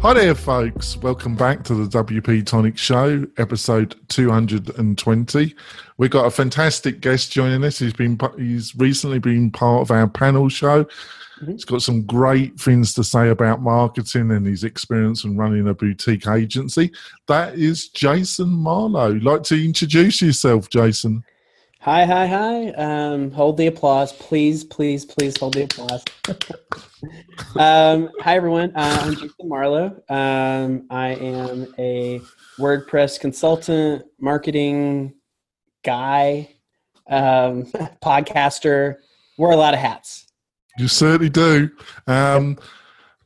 Hi there, folks. Welcome back to the WP Tonic Show, episode 220. We've got a fantastic guest joining us. He's recently been part of our panel show. Mm-hmm. He's got some great things to say about marketing and his experience in running a boutique agency. That is Jason Marlowe. I'd like to introduce yourself, Jason. Hi. Hold the applause. Please hold the applause. Hi, everyone. I'm Jason Marlowe. I am a WordPress consultant, marketing guy, podcaster. Wear a lot of hats. You certainly do.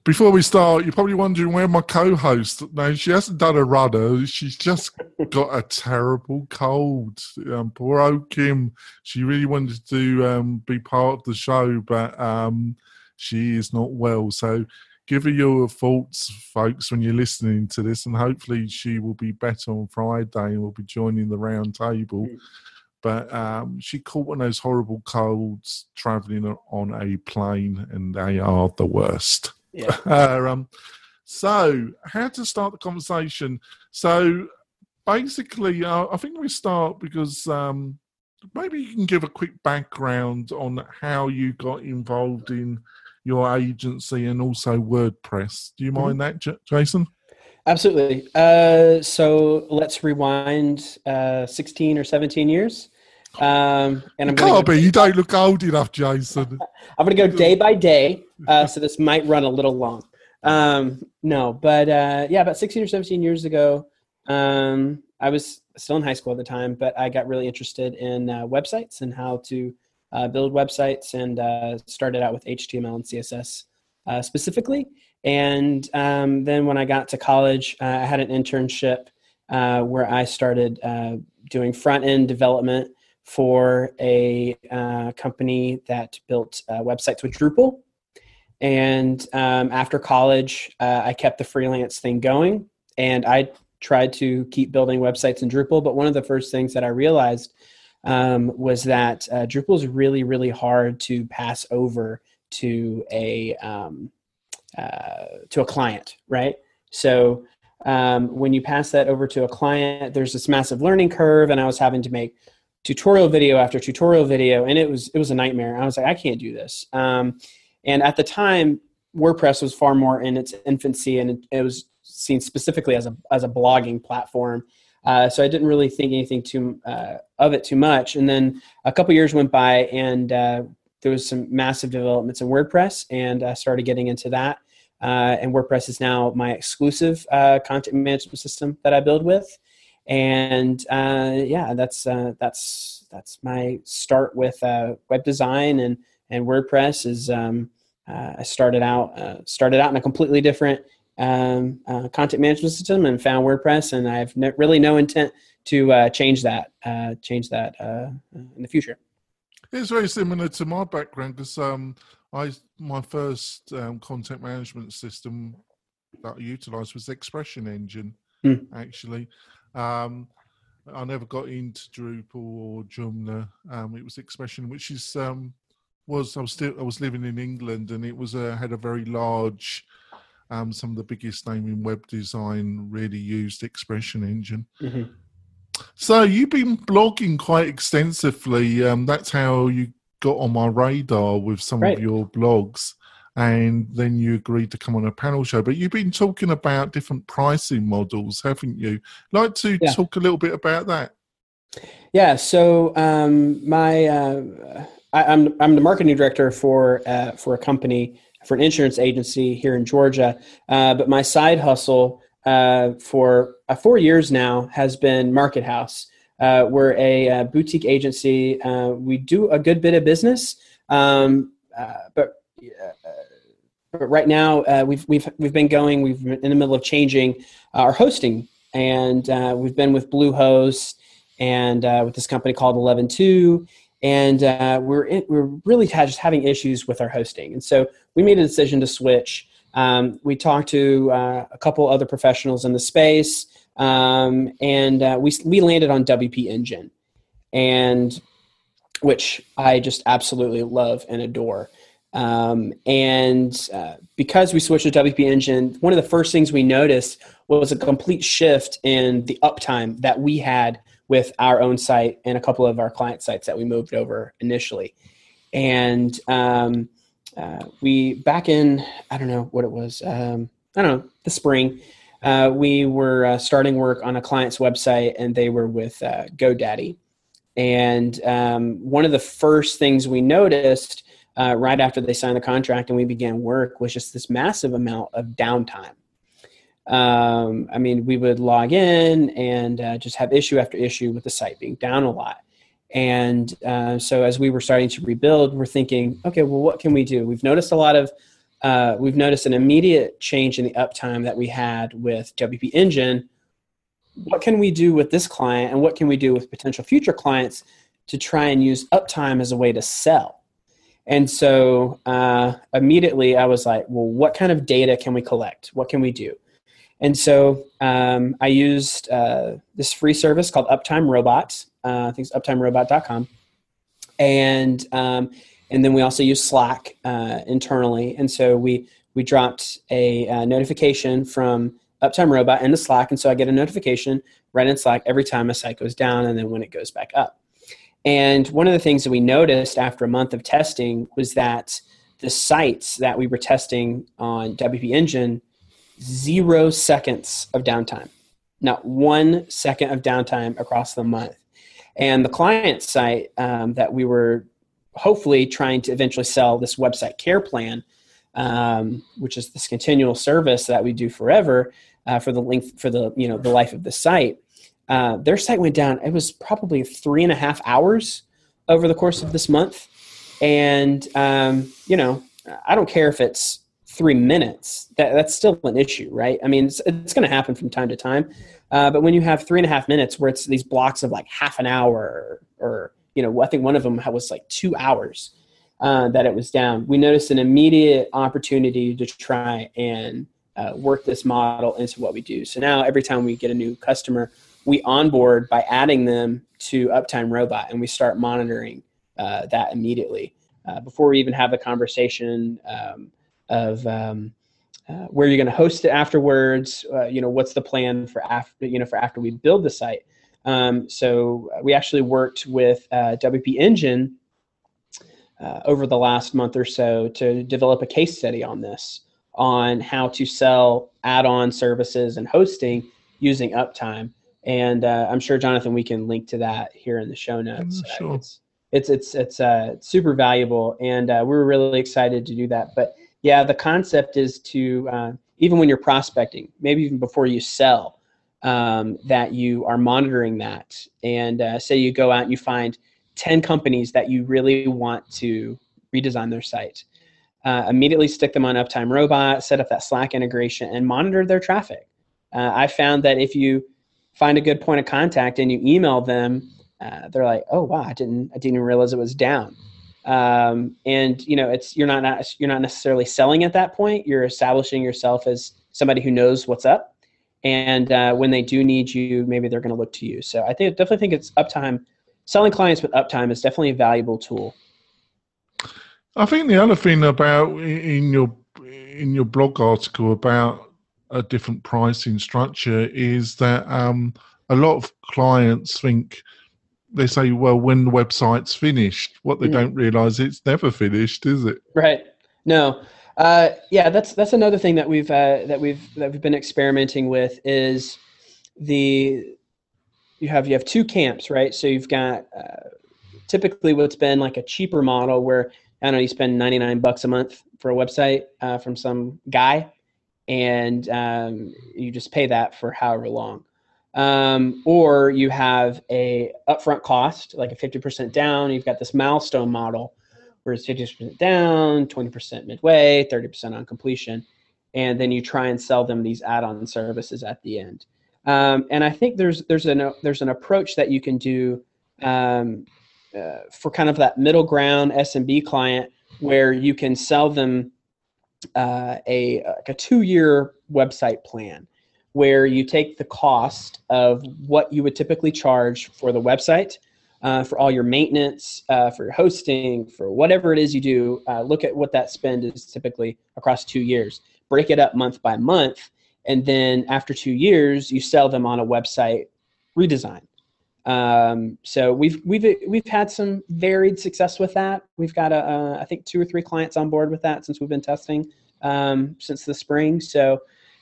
Before we start, you're probably wondering where my co-host is. No, she hasn't done a rudder. She's just got a terrible cold. Poor old Kim. She really wanted to be part of the show, but she is not well. So give her your thoughts, folks, when you're listening to this, and hopefully she will be better on Friday and will be joining the round table. But she caught one of those horrible colds travelling on a plane, and they are the worst. Yeah. So how to start the conversation? So basically, I think we start because maybe you can give a quick background on how you got involved in your agency and also WordPress. Do you mind that, Jason? Absolutely. So let's rewind 16 or 17 years. And I'm can't be. You don't look old enough, Jason. I'm going to go day by day, so this might run a little long. About 16 or 17 years ago, I was still in high school at the time, but I got really interested in websites and how to build websites, and started out with HTML and CSS specifically. And then when I got to college, I had an internship where I started doing front-end development for a company that built websites with Drupal. And after college, I kept the freelance thing going, and I tried to keep building websites in Drupal. But one of the first things that I realized was that Drupal is really, really hard to pass over to a client, right? So when you pass that over to a client, there's this massive learning curve, and I was having to make tutorial video after tutorial video, and it was a nightmare. I was like, I can't do this. And at the time, WordPress was far more in its infancy, and it was seen specifically as a blogging platform. So I didn't really think anything of it too much. And then a couple years went by, and there was some massive developments in WordPress, and I started getting into that. And WordPress is now my exclusive content management system that I build with. And that's my start with web design and WordPress. Is I started out in a completely different content management system and found WordPress, and I have really no intent to change that in the future. It's very similar to my background, because my first content management system that I utilised was Expression Engine, actually. I never got into Drupal or Joomla. It was Expression, which is I was living in England, and it was had a very large. Some of the biggest name in web design really used Expression Engine. Mm-hmm. So you've been blogging quite extensively. That's how you got on my radar with some of your blogs. And then you agreed to come on a panel show. But you've been talking about different pricing models, haven't you? Like to talk a little bit about that. Yeah. So I'm the marketing director for a company, for an insurance agency here in Georgia. But my side hustle for 4 years now has been Market House. We're a boutique agency. We do a good bit of business, but right now we've been going. We've been in the middle of changing our hosting, and we've been with Bluehost and with this company called 11 Two, And we're really just having issues with our hosting. And so we made a decision to switch. We talked to a couple other professionals in the space, and we landed on WP Engine, and which I just absolutely love and adore. Because we switched to WP Engine, one of the first things we noticed was a complete shift in the uptime that we had with our own site and a couple of our client sites that we moved over initially. And we, back in, I don't know what it was, I don't know, the spring, we were starting work on a client's website, and they were with GoDaddy. And one of the first things we noticed right after they signed the contract and we began work was just this massive amount of downtime. I mean, we would log in and just have issue after issue with the site being down a lot. And so as we were starting to rebuild, we're thinking, okay, well, what can we do? We've noticed a lot of, we've noticed an immediate change in the uptime that we had with WP Engine. What can we do with this client, and what can we do with potential future clients to try and use uptime as a way to sell? And so immediately I was like, well, what kind of data can we collect? What can we do? And so I used this free service called Uptime Robot. I think it's uptimerobot.com. And then we also use Slack internally. And so we dropped a notification from Uptime Robot into Slack. And so I get a notification right in Slack every time a site goes down and then when it goes back up. And one of the things that we noticed after a month of testing was that the sites that we were testing on WP Engine, 0 seconds of downtime, not 1 second of downtime across the month. And the client site that we were hopefully trying to eventually sell this website care plan, which is this continual service that we do forever for the length, for the, you know, the life of the site. Their site went down. It was probably 3.5 hours over the course of this month. And, you know, I don't care if it's 3 minutes, that's still an issue, right? I mean, it's going to happen from time to time. But when you have 3.5 minutes where it's these blocks of like half an hour or, you know, I think one of them was like 2 hours that it was down. We noticed an immediate opportunity to try and work this model into what we do. So now every time we get a new customer, we onboard by adding them to Uptime Robot, and we start monitoring that immediately before we even have the conversation of where you're going to host it afterwards. You know, what's the plan for after, you know, for after we build the site. So we actually worked with WP Engine over the last month or so to develop a case study on this, on how to sell add-on services and hosting using Uptime. And I'm sure, Jonathan, we can link to that here in the show notes. Sure. It's super valuable, and we're really excited to do that. But yeah, the concept is to, even when you're prospecting, maybe even before you sell, that you are monitoring that. And say you go out and you find 10 companies that you really want to redesign their site. Immediately stick them on Uptime Robot, set up that Slack integration, and monitor their traffic. I found that if you find a good point of contact and you email them, they're like, "Oh wow, I didn't realize it was down." And you know, it's you're not necessarily selling at that point. You're establishing yourself as somebody who knows what's up, and when they do need you, maybe they're going to look to you. So I definitely think it's Uptime. Selling clients with Uptime is definitely a valuable tool. I think the other thing about in your blog article about a different pricing structure is that a lot of clients think, they say, well, when the website's finished, what they don't realize, it's never finished, is it? Right. No. Yeah, that's another thing that we've been experimenting with is you have two camps, right? So you've got typically what's been like a cheaper model where, I don't know, you spend $99 a month for a website from some guy, and you just pay that for however long. Or you have a upfront cost, like a 50% down. You've got this milestone model where it's 50% down, 20% midway, 30% on completion. And then you try and sell them these add-on services at the end. And I think there's an approach that you can do for kind of that middle ground SMB client where you can sell them like a 2-year website plan where you take the cost of what you would typically charge for the website, for all your maintenance, for your hosting, for whatever it is you do, look at what that spend is typically across 2 years. Break it up month by month, and then after 2 years, you sell them on a website redesign. So we've had some varied success with that. We've got I think 2 or 3 clients on board with that since we've been testing since the spring. So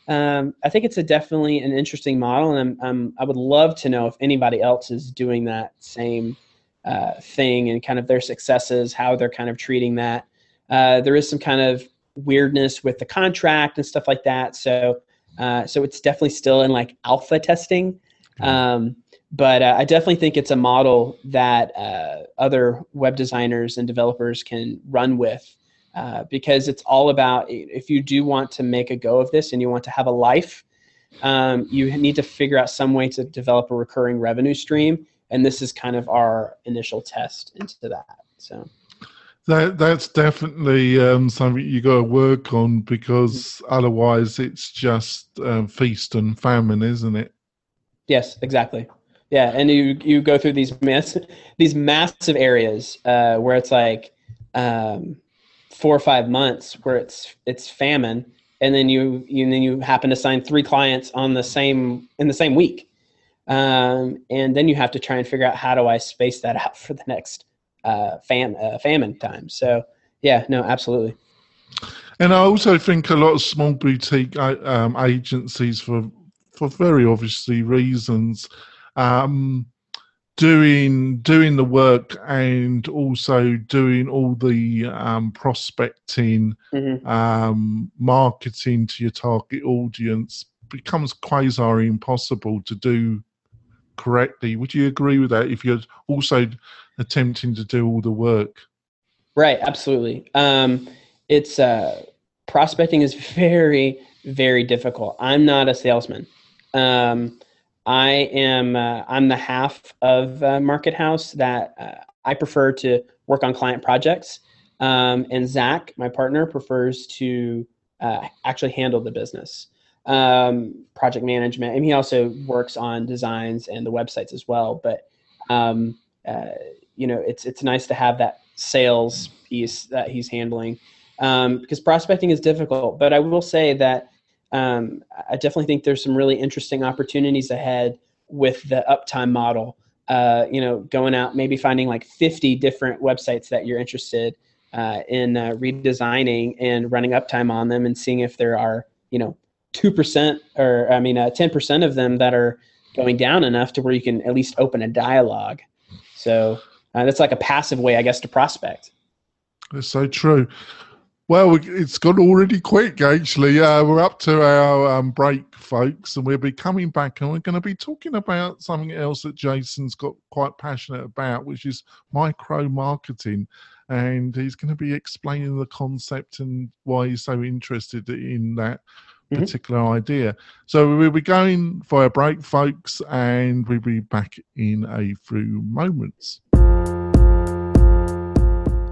I think it's definitely an interesting model, and I would love to know if anybody else is doing that same thing and kind of their successes, how they're kind of treating that. There is some kind of weirdness with the contract and stuff like that, so so it's definitely still in like alpha testing. But I definitely think it's a model that other web designers and developers can run with, because it's all about, if you do want to make a go of this and you want to have a life, you need to figure out some way to develop a recurring revenue stream. And this is kind of our initial test into that. So that's definitely something you got to work on, because otherwise it's just feast and famine, isn't it? Yes, exactly. Yeah, and you go through these massive areas where it's like 4 or 5 months where it's famine, and then you happen to sign 3 clients in the same week, and then you have to try and figure out, how do I space that out for the next famine time? So yeah, no, absolutely. And I also think a lot of small boutique agencies, for very obviously reasons, doing the work and also doing all the prospecting, marketing to your target audience becomes quasi impossible to do correctly. Would you agree with that, if you're also attempting to do all the work? Right, absolutely. It's prospecting is very, very difficult. I'm not a salesman. I'm the half of Market House that I prefer to work on client projects, and Zach, my partner, prefers to actually handle the business, project management, and he also works on designs and the websites as well. But you know, it's nice to have that sales piece that he's handling, because prospecting is difficult. But I will say that I definitely think there's some really interesting opportunities ahead with the Uptime model. You know, going out, maybe finding like 50 different websites that you're interested in redesigning and running Uptime on them, and seeing if there are, you know, 2% or 10% of them that are going down enough to where you can at least open a dialogue. So that's like a passive way, I guess, to prospect. That's so true. Well, it's gone already quick, actually. We're up to our break, folks, and we'll be coming back, and we're going to be talking about something else that Jason's got quite passionate about, which is micro-marketing, and he's going to be explaining the concept and why he's so interested in that particular idea. So we'll be going for a break, folks, and we'll be back in a few moments.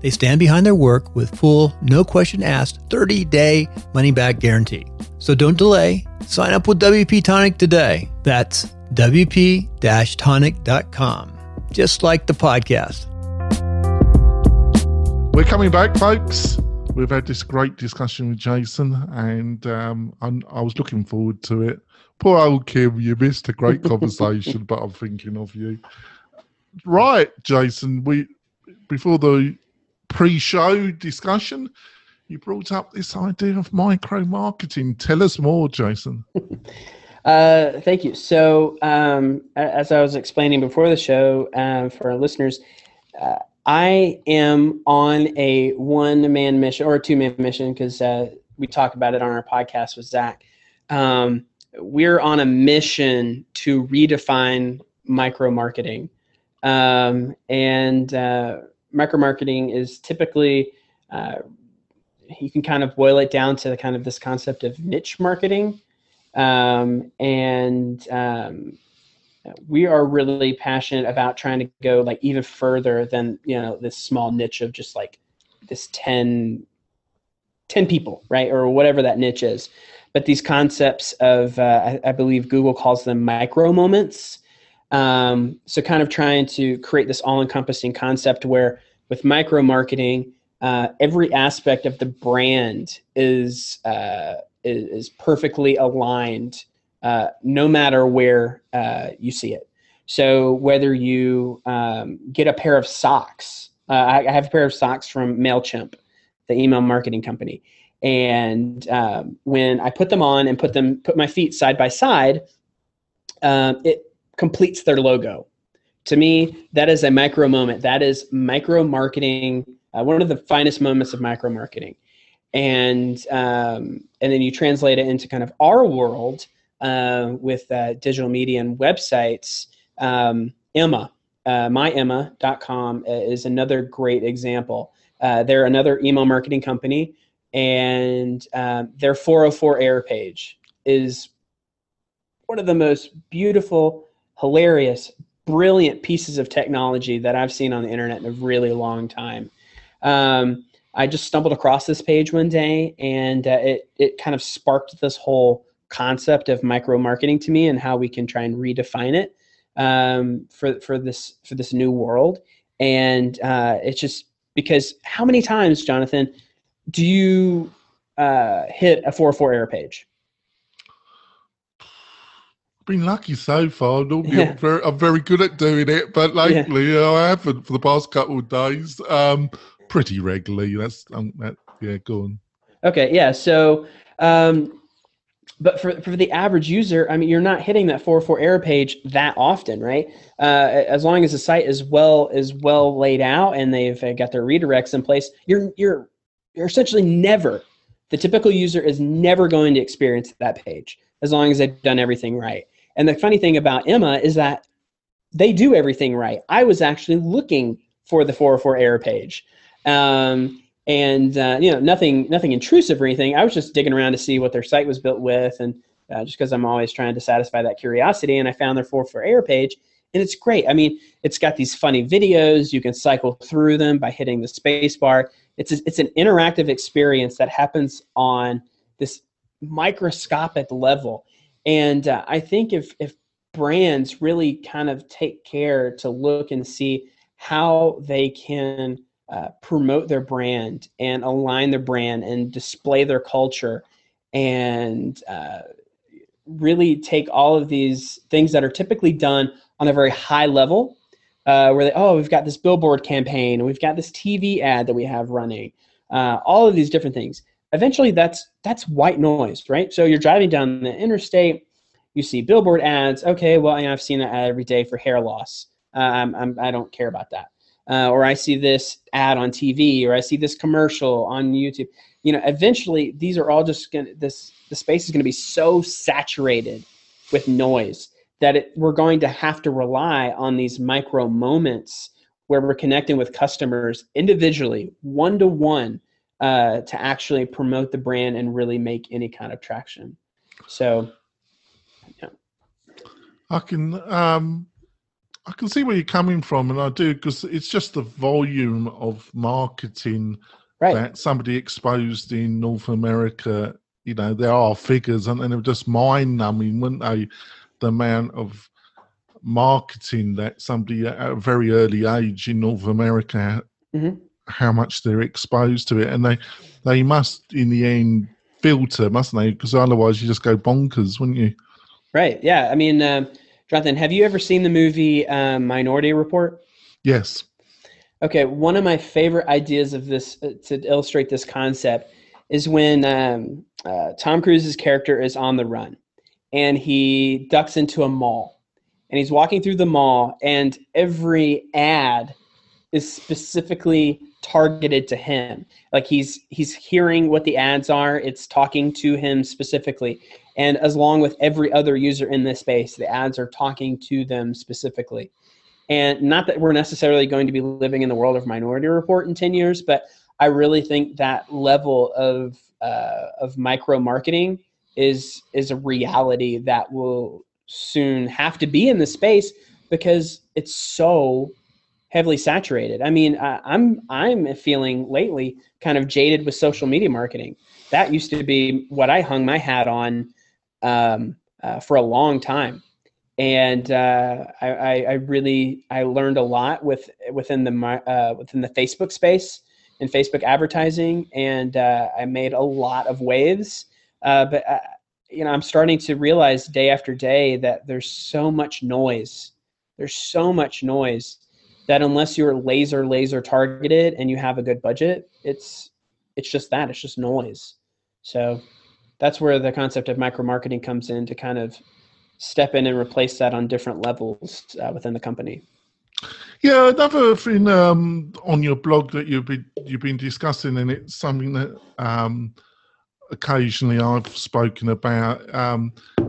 They stand behind their work with full, no question asked, 30-day money-back guarantee. So don't delay. Sign up with WPTonic today. That's WP-Tonic.com. Just like the podcast. We're coming back, folks. We've had this great discussion with Jason, and I was looking forward to it. Poor old Kim, you missed a great conversation, but I'm thinking of you. Right, Jason, before the pre-show discussion, you brought up this idea of micro-marketing. Tell us more, Jason. Thank you. So as I was explaining before the show, for our listeners, I am on a one-man mission, or a two-man mission, because we talk about it on our podcast with Zach, we're on a mission to redefine micro-marketing. Micro-marketing is typically, you can kind of boil it down to kind of this concept of niche marketing. We are really passionate about trying to go like even further than, you know, this small niche of just like this 10 people, right? Or whatever that niche is. But these concepts of, I believe Google calls them micro moments. So kind of trying to create this all-encompassing concept where with micro marketing, every aspect of the brand is perfectly aligned, no matter where you see it. So whether you get a pair of socks, I have a pair of socks from MailChimp, the email marketing company, and when I put them on and put my feet side by side, it completes their logo. To me, that is a micro moment. That is micro marketing. One of the finest moments of micro marketing. And then you translate it into kind of our world with digital media and websites. Emma, myemma.com is another great example. They're another email marketing company, and their 404 error page is one of the most beautiful, hilarious, brilliant pieces of technology that I've seen on the internet in a really long time. I just stumbled across this page one day, and it kind of sparked this whole concept of micro marketing to me and how we can try and redefine it for this new world. And it's just because how many times, Jonathan, do you hit a 404 error page? Been lucky so far. Normally, yeah. I'm very good at doing it, but lately, yeah. I haven't for the past couple of days. Pretty regularly. Yeah, go on. Okay, yeah. So, but for the average user, I mean, you're not hitting that 404 error page that often, right? As long as the site is well laid out and they've got their redirects in place, you're essentially never. The typical user is never going to experience that page as long as they've done everything right. And the funny thing about Emma is that they do everything right. I was actually looking for the 404 error page. You know, nothing intrusive or anything. I was just digging around to see what their site was built with, and just because I'm always trying to satisfy that curiosity, and I found their 404 error page, and it's great. I mean, it's got these funny videos. You can cycle through them by hitting the space bar. It's an interactive experience that happens on this microscopic level, and I think if brands really kind of take care to look and see how they can promote their brand and align their brand and display their culture and really take all of these things that are typically done on a very high level where they, oh, we've got this billboard campaign, we've got this TV ad that we have running, all of these different things. Eventually that's white noise, right? So you're driving down the interstate, you see billboard ads, okay, well, I've seen that ad every day for hair loss. I don't care about that. Or I see this ad on TV, or I see this commercial on YouTube. You know, eventually these are all just gonna, the space is gonna be so saturated with noise that we're going to have to rely on these micro moments where we're connecting with customers individually, one-to-one, to actually promote the brand and really make any kind of traction. So, yeah. I can see where you're coming from, and I do, because it's just the volume of marketing that somebody exposed in North America. You know, there are figures, and they're just mind-numbing, weren't they? The amount of marketing that somebody at a very early age in North America, mm-hmm. how much they're exposed to it, and they must in the end filter, mustn't they? Because otherwise, you just go bonkers, wouldn't you? Right. Yeah. I mean. Jonathan, have you ever seen the movie Minority Report? Yes. Okay, one of my favorite ideas of this to illustrate this concept is when Tom Cruise's character is on the run, and he ducks into a mall, and he's walking through the mall, and every ad is specifically targeted to him. Like he's hearing what the ads are. It's talking to him specifically. And as long with every other user in this space, the ads are talking to them specifically. And not that we're necessarily going to be living in the world of Minority Report in 10 years, but I really think that level of micro marketing is a reality that will soon have to be in the space because it's so heavily saturated. I mean, I'm feeling lately kind of jaded with social media marketing. That used to be what I hung my hat on for a long time. And I learned a lot within the Facebook space and Facebook advertising, and I made a lot of waves. But I'm starting to realize day after day that there's so much noise. There's so much noise that unless you're laser targeted and you have a good budget, it's just that. It's just noise. So that's where the concept of micromarketing comes in to kind of step in and replace that on different levels within the company. Yeah, another thing on your blog that you've been discussing, and it's something that occasionally I've spoken about,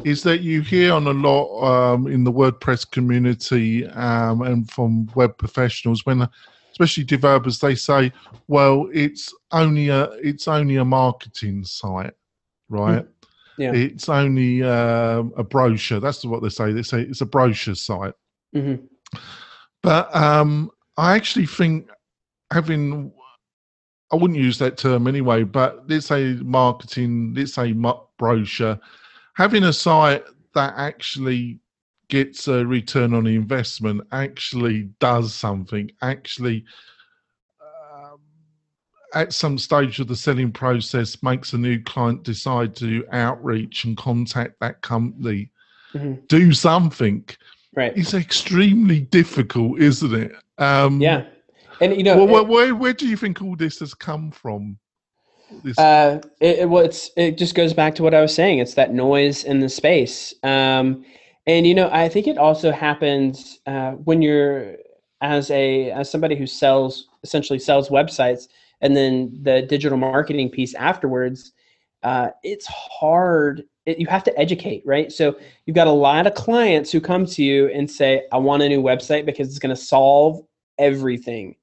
is that you hear on a lot in the WordPress community and from web professionals, when especially developers, they say, "Well, it's only a marketing site, right? Mm-hmm. Yeah. It's only a brochure." That's what they say. They say it's a brochure site. Mm-hmm. But I actually think I wouldn't use that term anyway, but let's say marketing, let's say brochure, having a site that actually gets a return on investment, actually does something, actually at some stage of the selling process makes a new client decide to outreach and contact that company, mm-hmm. do something. Right. It's extremely difficult, isn't it? Yeah. And where do you think all this has come from? It just goes back to what I was saying. It's that noise in the space, and I think it also happens when you're as somebody who essentially sells websites, and then the digital marketing piece afterwards. It's hard. You have to educate, right? So you've got a lot of clients who come to you and say, "I want a new website because it's going to solve everything.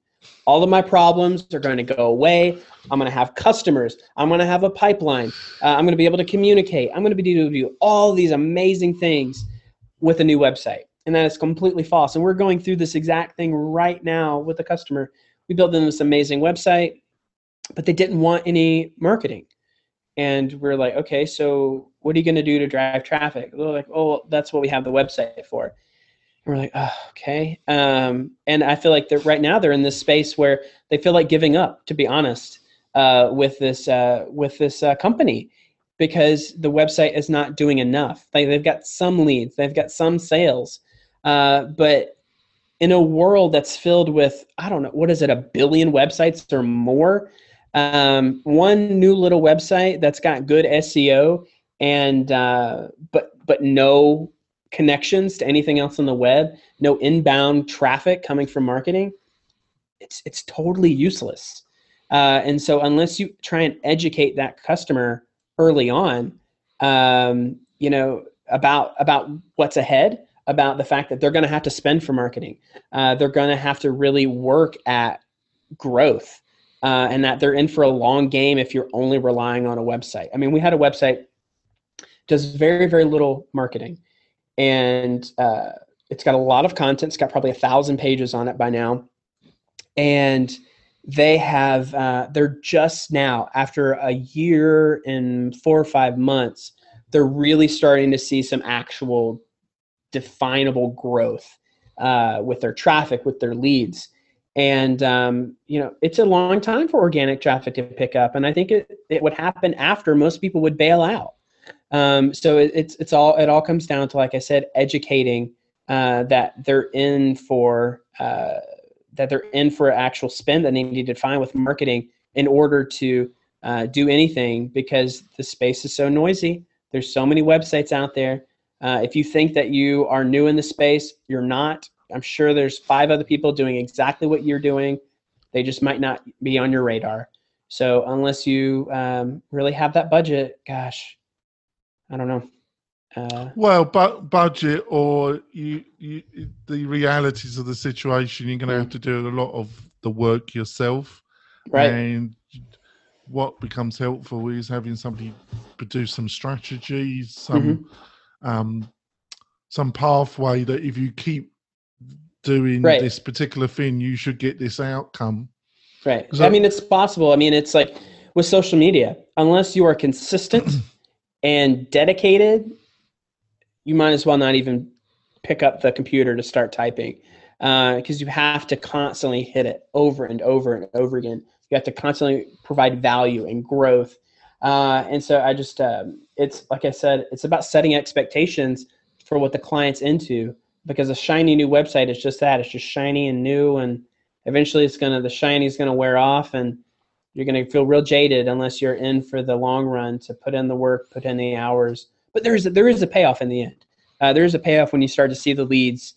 All of my problems are going to go away. I'm going to have customers. I'm going to have a pipeline. I'm going to be able to communicate. I'm going to be able to do all these amazing things with a new website." And that is completely false. And we're going through this exact thing right now with a customer. We built them this amazing website, but they didn't want any marketing. And we're like, "Okay, so what are you going to do to drive traffic?" They're like, "Oh, that's what we have the website for." And we're like, "Oh, okay." And I feel like right now they're in this space where they feel like giving up, to be honest, with this company, because the website is not doing enough. They've got some leads, they've got some sales, but in a world that's filled with, I don't know, what is it, 1 billion websites or more? One new little website that's got good SEO and but no connections to anything else on the web, no inbound traffic coming from marketing, it's totally useless. And so unless you try and educate that customer early on, about what's ahead, about the fact that they're going to have to spend for marketing, they're going to have to really work at growth. And that they're in for a long game if you're only relying on a website. I mean, we had a website does very, very little marketing, and it's got a lot of content. It's got probably 1,000 pages on it by now, and they have they're just now, after a year and 4 or 5 months, they're really starting to see some actual definable growth with their traffic, with their leads. And, it's a long time for organic traffic to pick up. And I think it would happen after most people would bail out. So it all comes down to, like I said, educating that they're in for actual spend that they need to define with marketing in order to do anything, because the space is so noisy. There's so many websites out there. If you think that you are new in the space, you're not. I'm sure there's 5 other people doing exactly what you're doing. They just might not be on your radar. So unless you really have that budget, gosh, I don't know. Well, budget or the realities of the situation, you're going to have to do a lot of the work yourself. Right. And what becomes helpful is having somebody produce some strategies, some pathway that if you keep doing this particular thing, you should get this outcome. Right. So, I mean, it's possible. I mean, it's like with social media, unless you are consistent and dedicated, you might as well not even pick up the computer to start typing because you have to constantly hit it over and over and over again. You have to constantly provide value and growth. And so I just, it's like I said, it's about setting expectations for what the client's into, because a shiny new website is just that. It's just shiny and new, and eventually it's the shiny's gonna wear off, and you're gonna feel real jaded unless you're in for the long run to put in the work, put in the hours. But there is a payoff in the end. There is a payoff when you start to see the leads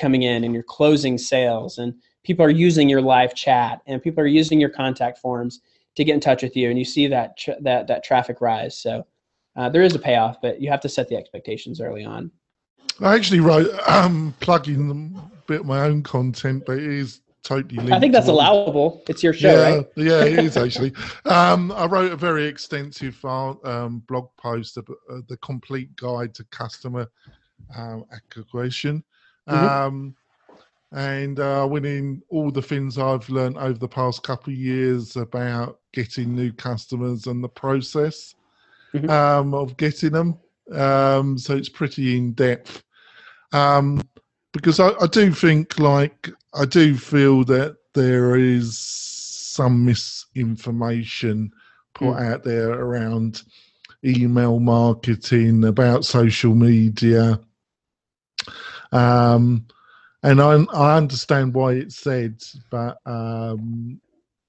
coming in, and you're closing sales, and people are using your live chat, and people are using your contact forms to get in touch with you, and you see that traffic rise. So there is a payoff, but you have to set the expectations early on. I actually wrote plugging a bit of my own content, but it is totally linked. I think that's allowable. It's your show, right? Yeah, it is actually. I wrote a very extensive blog post, the complete guide to customer acquisition, and went in all the things I've learned over the past couple of years about getting new customers and the process of getting them. So it's pretty in depth, because I do think, I do feel that there is some misinformation put out there around email marketing, about social media, and I understand why it's said, but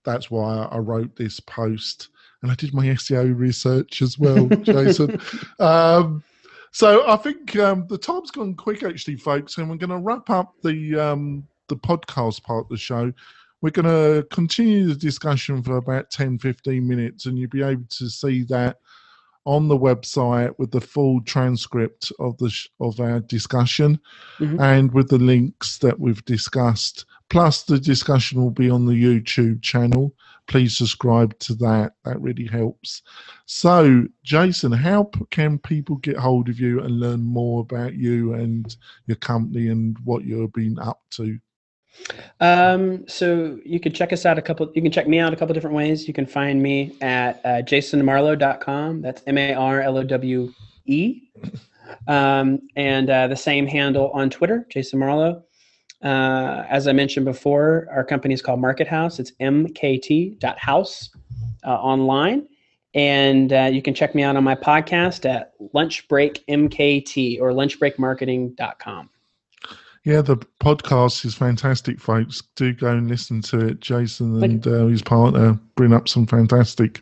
that's why I wrote this post. And I did my SEO research as well, Jason. So I think the time's gone quick, actually, folks. And we're going to wrap up the podcast part of the show. We're going to continue the discussion for about 10, 15 minutes. And you'll be able to see that on the website with the full transcript of our discussion and with the links that we've discussed. Plus, the discussion will be on the YouTube channel. Please subscribe to that. That really helps. So, Jason, how can people get hold of you and learn more about you and your company and what you've been up to? So you can check us out you can check me out a couple different ways. You can find me at jasonmarlowe.com. That's M-A-R-L-O-W-E. And the same handle on Twitter, Jason Marlowe. As I mentioned before, our company is called Market House. It's mkt.house online. And you can check me out on my podcast at Lunch Break MKT or lunchbreakmarketing.com. Yeah, the podcast is fantastic, folks. Do go and listen to it. Jason and his partner bring up some fantastic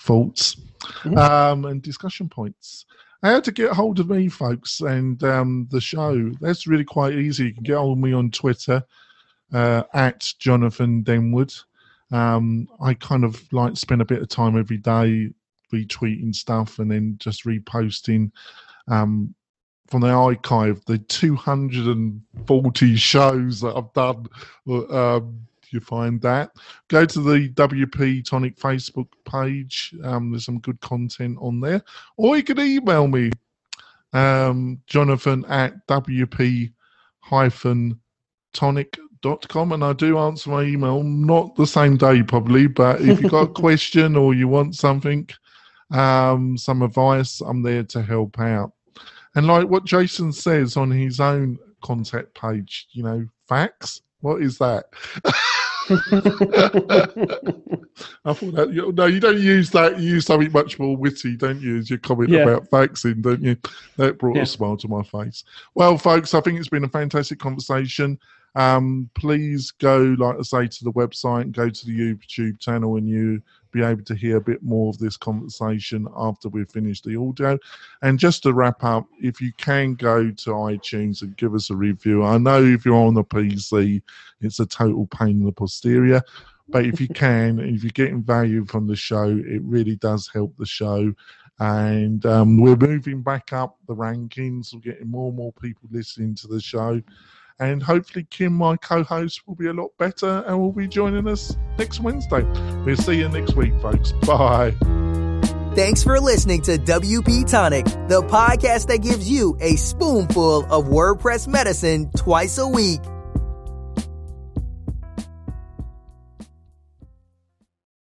thoughts and discussion points. How to get hold of me, folks, and the show? That's really quite easy. You can get hold of me on Twitter at Jonathan Denwood. I kind of like spend a bit of time every day retweeting stuff and then just reposting from the archive the 240 shows that I've done. You find that. Go to the WP Tonic Facebook page. There's some good content on there. Or you can email me, Jonathan at WP-Tonic.com. And I do answer my email, not the same day probably, but if you've got a question or you want something, some advice, I'm there to help out. And like what Jason says on his own contact page, facts. What is that? I thought that, no, you don't use that. You use something much more witty, don't you? As your comment about vaccine, don't you? That brought a smile to my face. Well, folks, I think it's been a fantastic conversation. Please go, like I say, to the website, go to the YouTube channel, and you be able to hear a bit more of this conversation after we've finished the audio. And just to wrap up, if you can go to iTunes and give us a review. I know if you're on a PC, it's a total pain in the posterior, but if you can, if you're getting value from the show, it really does help the show. And we're moving back up the rankings. We're getting more and more people listening to the show. And hopefully Kim, my co-host, will be a lot better and will be joining us next Wednesday. We'll see you next week, folks. Bye. Thanks for listening to WP Tonic, the podcast that gives you a spoonful of WordPress medicine twice a week.